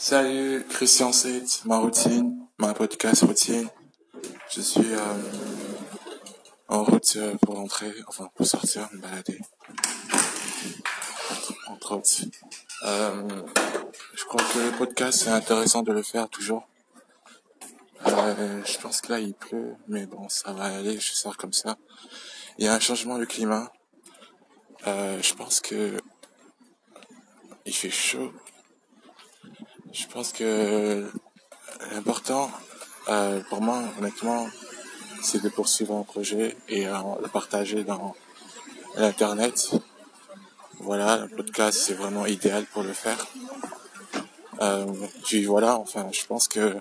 Salut, Christian Seitz, ma routine, ma podcast routine. Je suis en route pour rentrer, enfin pour sortir, me balader. Entre autres. Je crois que le podcast, c'est intéressant de le faire toujours. Je pense que là, il pleut, mais bon, ça va aller, je sors comme ça. Il y a un changement de climat. Je pense que il fait chaud. Je pense que l'important pour moi, honnêtement, c'est de poursuivre un projet et le partager dans l'internet. Voilà, le podcast, c'est vraiment idéal pour le faire. Puis voilà, enfin, je pense que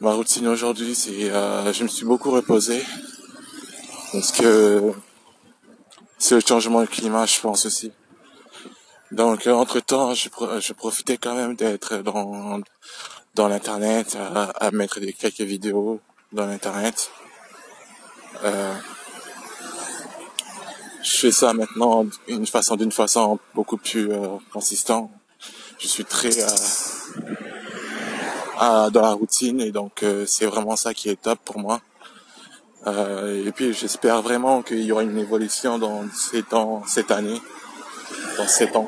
ma routine aujourd'hui, c'est je me suis beaucoup reposé parce que c'est le changement de climat, je pense aussi. Donc, entre-temps, je profitais quand même d'être dans l'Internet, à mettre quelques vidéos dans l'Internet. Je fais ça maintenant d'une façon beaucoup plus consistante. Je suis très dans la routine et donc c'est vraiment ça qui est top pour moi. Et puis, j'espère vraiment qu'il y aura une évolution dans 7 ans,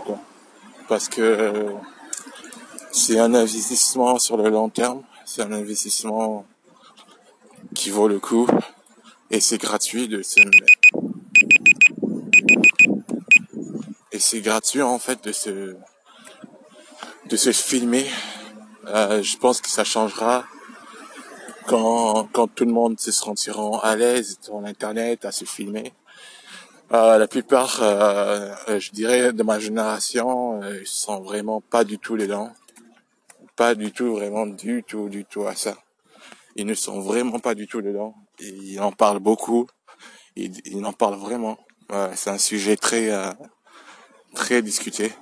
quoi. Parce que c'est un investissement sur le long terme, c'est un investissement qui vaut le coup et c'est gratuit en fait de se filmer. Je pense que ça changera quand tout le monde se sentiront à l'aise sur l'internet à se filmer. La plupart, je dirais, de ma génération, ils sont vraiment pas du tout dedans. Pas du tout, vraiment du tout à ça. Ils ne sont vraiment pas du tout dedans. Et ils en parlent beaucoup. Ils en parlent vraiment. C'est un sujet très, très discuté.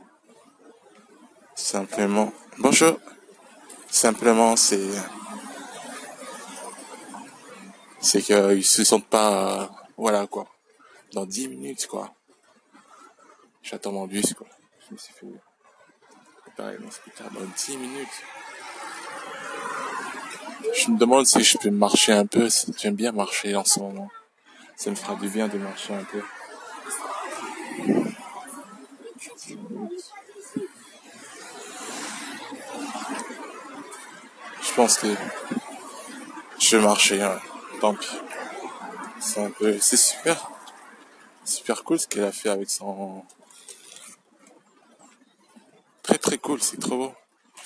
Simplement. Bonjour. Simplement, c'est qu'ils se sentent pas, voilà, quoi. Dans 10 minutes, quoi. J'attends mon bus, quoi. Je me suis fait préparer mon scooter dans 10 minutes. Je me demande si je peux marcher un peu. J'aime bien marcher en ce moment. Ça me fera du bien de marcher un peu. Je pense que je vais marcher, hein. Tant pis. C'est un peu... C'est super cool ce qu'elle a fait avec son... Très très cool, c'est trop beau.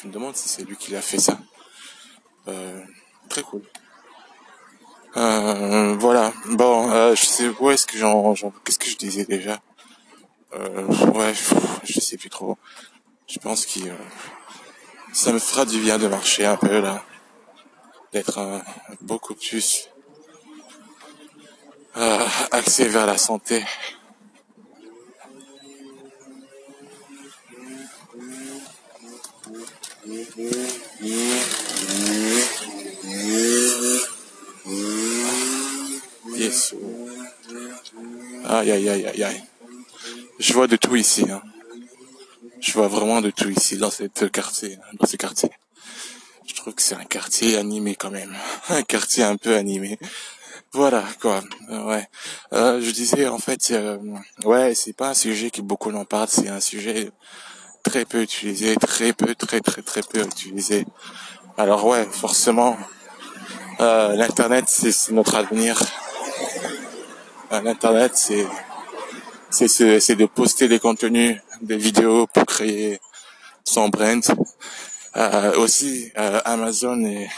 Je me demande si c'est lui qui l'a fait ça. Très cool. Voilà. Bon, je sais où est-ce que qu'est-ce que je disais déjà. Ouais, je sais plus trop. Je pense que ça me fera du bien de marcher un peu là. D'être beaucoup plus... axé vers la santé. Yes. Aïe. Je vois de tout ici, hein. Je vois vraiment de tout ici, dans ce quartier. Je trouve que c'est un quartier animé quand même. Un quartier un peu animé. Voilà, quoi, ouais. Je disais, en fait, ouais, c'est pas un sujet qui beaucoup n'en parlent, c'est un sujet très peu utilisé, très peu utilisé. Alors ouais, forcément, l'internet, c'est notre avenir. L'internet, c'est de poster des contenus, des vidéos pour créer son brand. Aussi, Amazon et...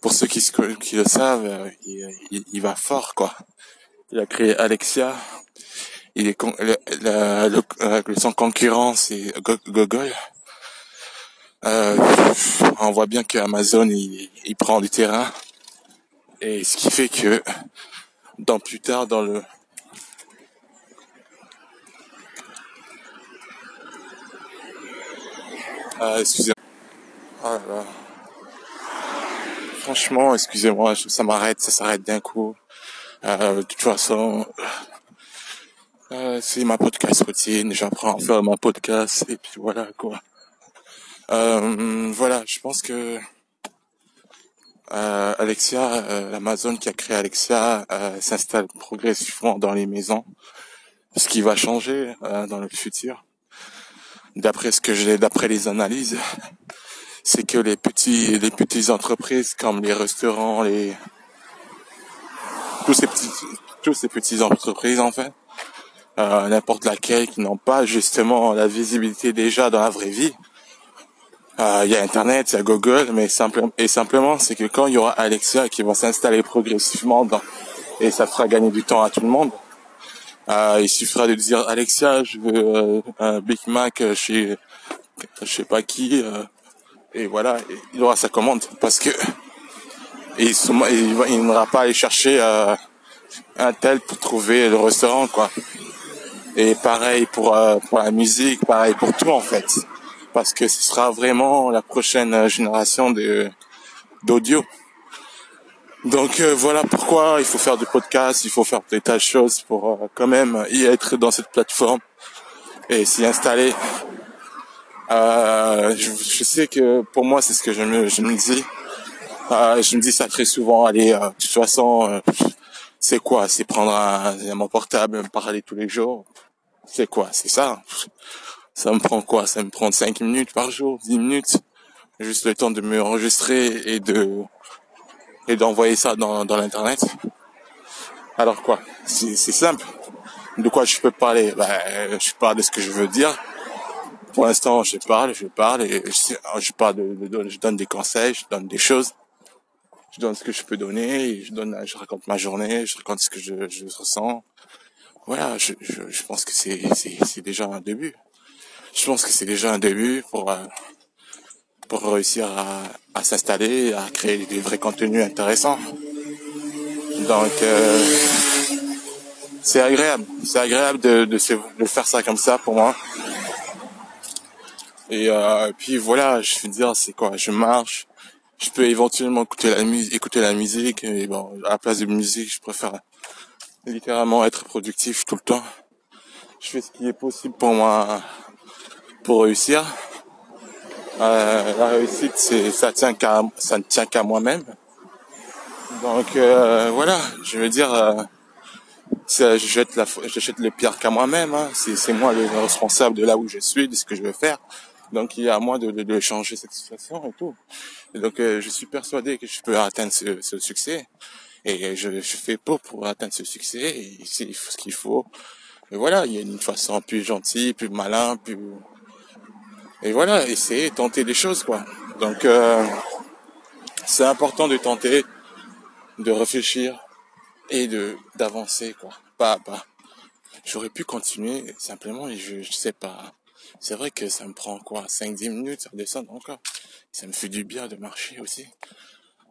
Pour ceux qui le savent, il va fort, quoi. Il a créé Alexia. Il est son concurrent, c'est Google. On voit bien que Amazon, il prend du terrain. Et ce qui fait que, excusez-moi. Oh là là. Franchement, excusez-moi, ça s'arrête d'un coup. De toute façon, c'est ma podcast routine, j'apprends à faire ma podcast, et puis voilà, quoi. Voilà, je pense que Alexia, l'Amazon qui a créé Alexia, s'installe progressivement dans les maisons, ce qui va changer dans le futur. D'après ce que j'ai, d'après les analyses, c'est que les petites entreprises comme les restaurants, toutes ces petites entreprises en fait, n'importe laquelle, qui n'ont pas justement la visibilité déjà dans la vraie vie. Il y a Internet, il y a Google, mais simplement, c'est que quand il y aura Alexia qui va s'installer progressivement et ça fera gagner du temps à tout le monde, il suffira de dire Alexia, je veux un Big Mac chez je sais pas qui, et voilà, et il aura sa commande parce que il n'aura pas à aller chercher un tel pour trouver le restaurant quoi. Et pareil pour la musique, pareil pour tout en fait. Parce que ce sera vraiment la prochaine génération d'audio. Donc voilà pourquoi il faut faire du podcast, il faut faire des tas de choses pour quand même y être dans cette plateforme et s'y installer. Je sais que pour moi c'est ce que je me dis. Je me dis ça très souvent, allez, de toute façon, c'est quoi? C'est prendre mon portable, me parler tous les jours. C'est quoi? C'est ça. Ça me prend quoi? Ça me prend 5 minutes par jour, 10 minutes. Juste le temps de me enregistrer et d'envoyer ça dans l'internet. Alors quoi? C'est simple. De quoi je peux parler? Je parle de ce que je veux dire. Pour l'instant, je parle et je parle je donne des conseils, je donne des choses. Je donne ce que je peux donner, et je raconte ma journée, je raconte ce que je ressens. Voilà, je pense que c'est déjà un début. Je pense que c'est déjà un début pour réussir à s'installer, à créer des vrais contenus intéressants. Donc c'est agréable de faire ça comme ça pour moi. Et puis voilà, je veux dire, c'est quoi, je marche, je peux éventuellement écouter la musique. Et bon, à la place de musique, je préfère littéralement être productif tout le temps. Je fais ce qui est possible pour moi. Pour réussir, la réussite, ça ne tient qu'à moi-même. Donc voilà, je veux dire, j'achète le pire qu'à moi-même. Hein. C'est moi le responsable de là où je suis, de ce que je veux faire. Donc il est à moi de changer cette situation et tout. Et donc je suis persuadé que je peux atteindre ce succès et je fais pour atteindre ce succès. Et il faut ce qu'il faut. Et voilà, il y a une façon plus gentille, plus malin, plus et voilà, essayer, tenter des choses, quoi. Donc, c'est important de tenter, de réfléchir et d'avancer, quoi. Pas à pas. J'aurais pu continuer, simplement, et je sais pas. C'est vrai que ça me prend, quoi, 5-10 minutes à redescendre encore. Ça me fait du bien de marcher aussi.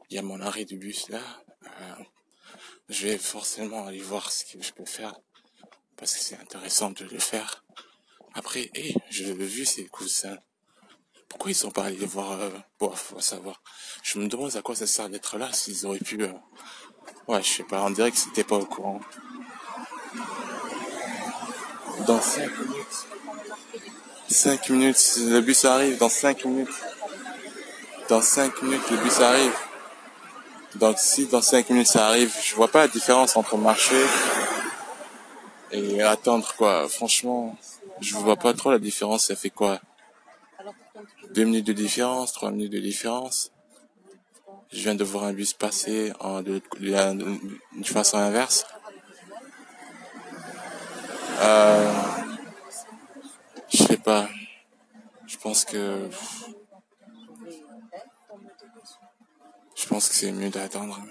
Il y a mon arrêt du bus, là. Je vais forcément aller voir ce que je peux faire. Parce que c'est intéressant de le faire. Après, je l'ai vu ces cousins. Pourquoi ils sont pas allés les voir faut savoir. Je me demande à quoi ça sert d'être là, s'ils auraient pu... Ouais, je sais pas, on dirait que c'était pas au courant. Dans 5 minutes. 5 minutes, le bus arrive, dans 5 minutes. Dans 5 minutes, le bus arrive. Donc si dans 5 minutes ça arrive, je vois pas la différence entre marcher et attendre, quoi. Franchement... Je vois pas trop la différence, ça fait quoi? 2 minutes de différence, 3 minutes de différence. Je viens de voir un bus passer d'une façon inverse. Je sais pas. Je pense que c'est mieux d'attendre.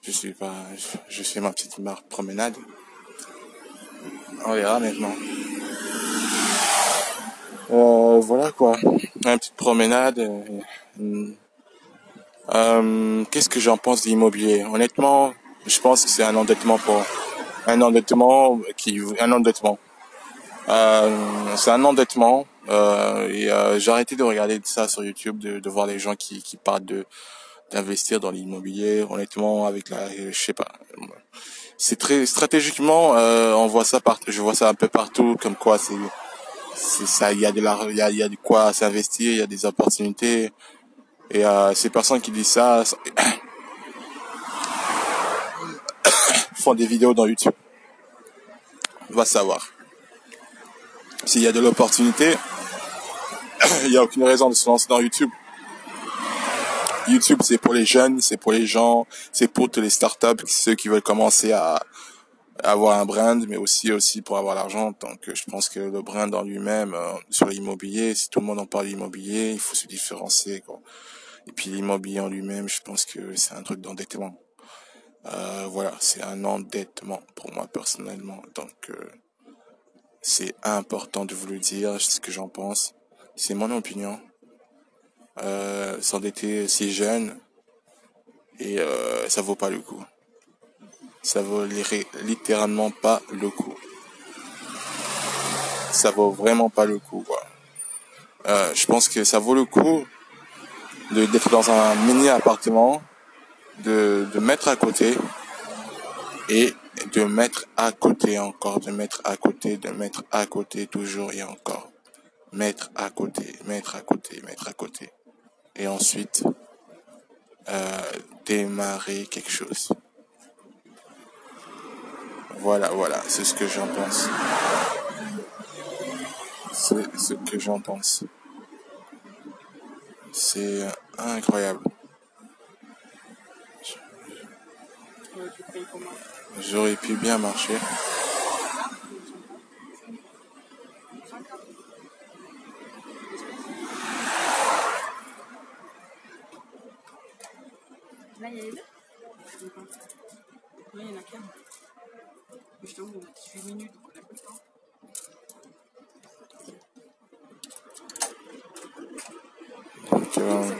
Je fais ma petite promenade. On verra maintenant. Voilà quoi, une petite promenade. Qu'est-ce que j'en pense de l'immobilier? Honnêtement, je pense que c'est un endettement. C'est un endettement. Et j'ai arrêté de regarder ça sur YouTube, de voir les gens qui parlent d'investir dans l'immobilier. Honnêtement, je sais pas. C'est très stratégiquement. Je vois ça un peu partout, comme quoi c'est c'est ça, il y a de l'argent, il y a de quoi s'investir, il y a des opportunités. Et ces personnes qui disent ça font des vidéos dans YouTube. On va savoir. S'il y a de l'opportunité, il n'y a aucune raison de se lancer dans YouTube. YouTube, c'est pour les jeunes, c'est pour les gens, c'est pour tous les startups, ceux qui veulent commencer à avoir un brand, mais aussi pour avoir l'argent. Donc, je pense que le brand en lui-même, sur l'immobilier, si tout le monde en parle d'immobilier, il faut se différencier, quoi. Et puis, l'immobilier en lui-même, je pense que c'est un truc d'endettement. Voilà, c'est un endettement pour moi, personnellement. Donc, c'est important de vous le dire, c'est ce que j'en pense. C'est mon opinion. S'endetter si jeune, et ça vaut pas le coup. Ça vaut littéralement pas le coup. Ça vaut vraiment pas le coup, quoi. Je pense que ça vaut le coup d'être dans un mini appartement, de mettre à côté, et de mettre à côté encore, de mettre à côté toujours et encore. Mettre à côté. Et ensuite, démarrer quelque chose. Voilà, c'est ce que j'en pense. C'est incroyable. J'aurais pu bien marcher. Là, il y a les deux ? Oui, il y en a qu'un. Mais je t'avoue, on a 18 minutes, donc on n'a plus le temps. Donc,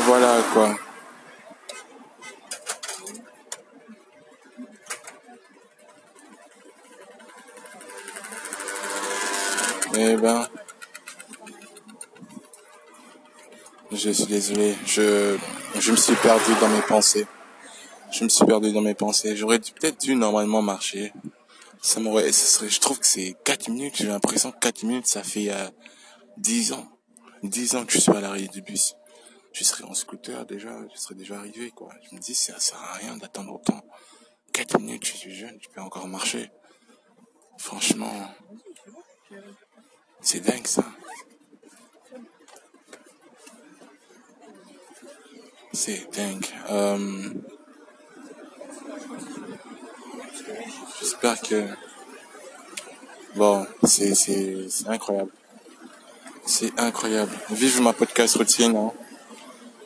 Voilà, quoi. Eh ben... Je suis désolé, je me suis perdu dans mes pensées. J'aurais peut-être dû normalement marcher. Je trouve que c'est 4 minutes, j'ai l'impression que 4 minutes, ça fait 10 ans. 10 ans que je suis à l'arrêt du bus. Je serais en scooter déjà, je serais déjà arrivé, quoi. Je me dis, ça sert à rien d'attendre autant. 4 minutes, je suis jeune, je peux encore marcher. Franchement, c'est dingue, ça. C'est dingue. J'espère que... Bon, c'est incroyable. Vive ma podcast routine. Hein.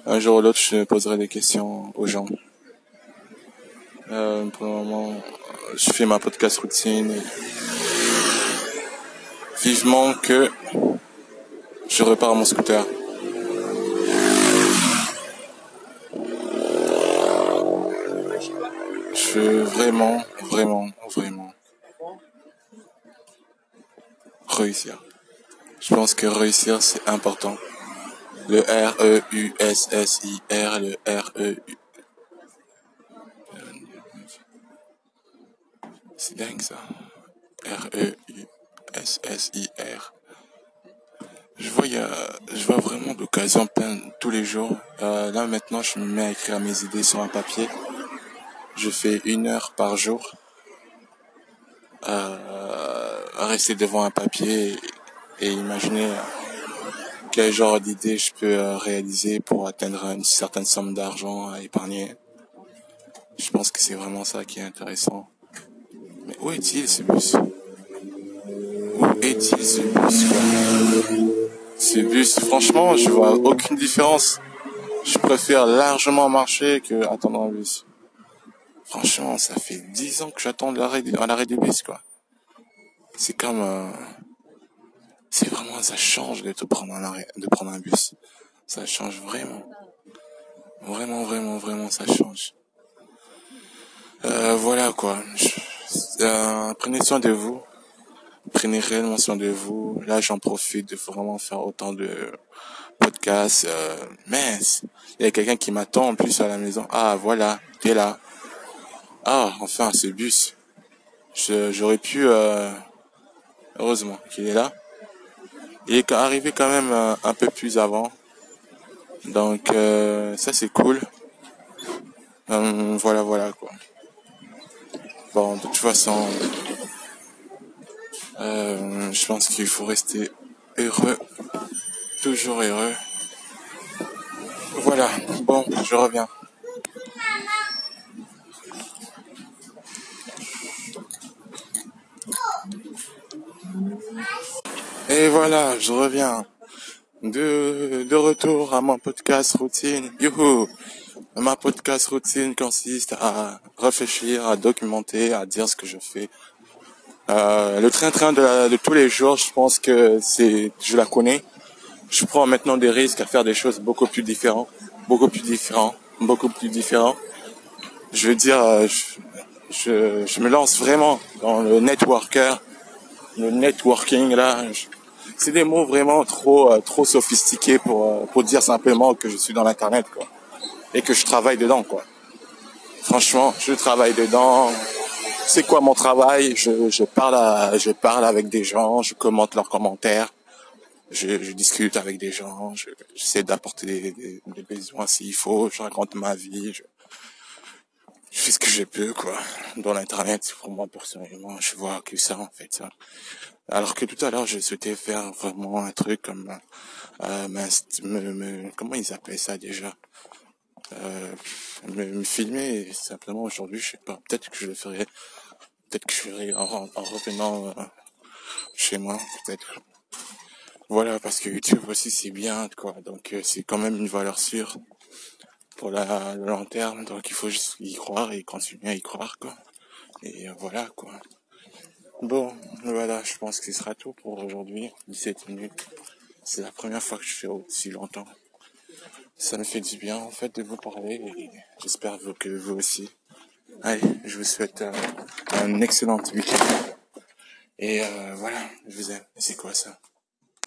Un jour ou l'autre, je poserai des questions aux gens. Pour le moment, je fais ma podcast routine. Vivement que je repars à mon scooter. Vraiment réussir. Je pense que réussir, c'est important. Le R-E-U-S-S-I-R, le R-E-U. C'est dingue, ça. R-E-U-S-S-I-R. Je vois vraiment d'occasions plein tous les jours. Là, maintenant, je me mets à écrire mes idées sur un papier. Je fais 1 heure par jour à rester devant un papier et imaginer quel genre d'idées je peux réaliser pour atteindre une certaine somme d'argent à épargner. Je pense que c'est vraiment ça qui est intéressant. Mais où est-il ce bus ? Ce bus, franchement, je vois aucune différence. Je préfère largement marcher que attendre un bus. Franchement, ça fait 10 ans que j'attends l'arrêt du bus, quoi. C'est comme... c'est vraiment... Ça change de prendre un bus. Ça change vraiment. Vraiment, ça change. Voilà, quoi. Prenez soin de vous. Prenez réellement soin de vous. Là, j'en profite de vraiment faire autant de podcasts. Mince, il y a quelqu'un qui m'attend en plus à la maison. Ah, voilà, t'es là. Ah, enfin, ce bus. J'aurais pu... Heureusement qu'il est là. Il est arrivé quand même un peu plus avant. Donc, ça, c'est cool. Voilà, quoi. Bon, de toute façon... je pense qu'il faut rester heureux. Toujours heureux. Voilà. Bon, je reviens. Et voilà, je reviens de retour à mon podcast routine. Youhou! Ma podcast routine consiste à réfléchir, à documenter, à dire ce que je fais. Le train-train de tous les jours, je pense que je la connais. Je prends maintenant des risques à faire des choses beaucoup plus différentes. Je veux dire, je me lance vraiment dans le networking là. C'est des mots vraiment trop sophistiqués pour dire simplement que je suis dans l'internet, quoi, et que je travaille dedans, quoi. Franchement, je travaille dedans. C'est quoi mon travail? Je parle avec des gens, je commente leurs commentaires, je discute avec des gens, j'essaie d'apporter des besoins s'il faut, je raconte ma vie, je fais ce que je peux, quoi. Dans l'internet, pour moi personnellement, je vois que ça, en fait, ça. Alors que tout à l'heure, je souhaitais faire vraiment un truc comme comment ils appellent ça déjà? Me filmer, et simplement aujourd'hui, je sais pas, peut-être que je le ferai en revenant chez moi, peut-être. Voilà, parce que YouTube aussi, c'est bien, quoi. Donc c'est quand même une valeur sûre pour le long terme, donc il faut juste y croire et continuer à y croire, quoi. Et voilà, quoi. Bon, voilà, je pense que ce sera tout pour aujourd'hui. 17 minutes, c'est la première fois que je fais aussi longtemps. Ça me fait du bien, en fait, de vous parler, et j'espère que vous aussi. Allez, je vous souhaite un excellent week-end. Et voilà, je vous aime. C'est quoi ça ?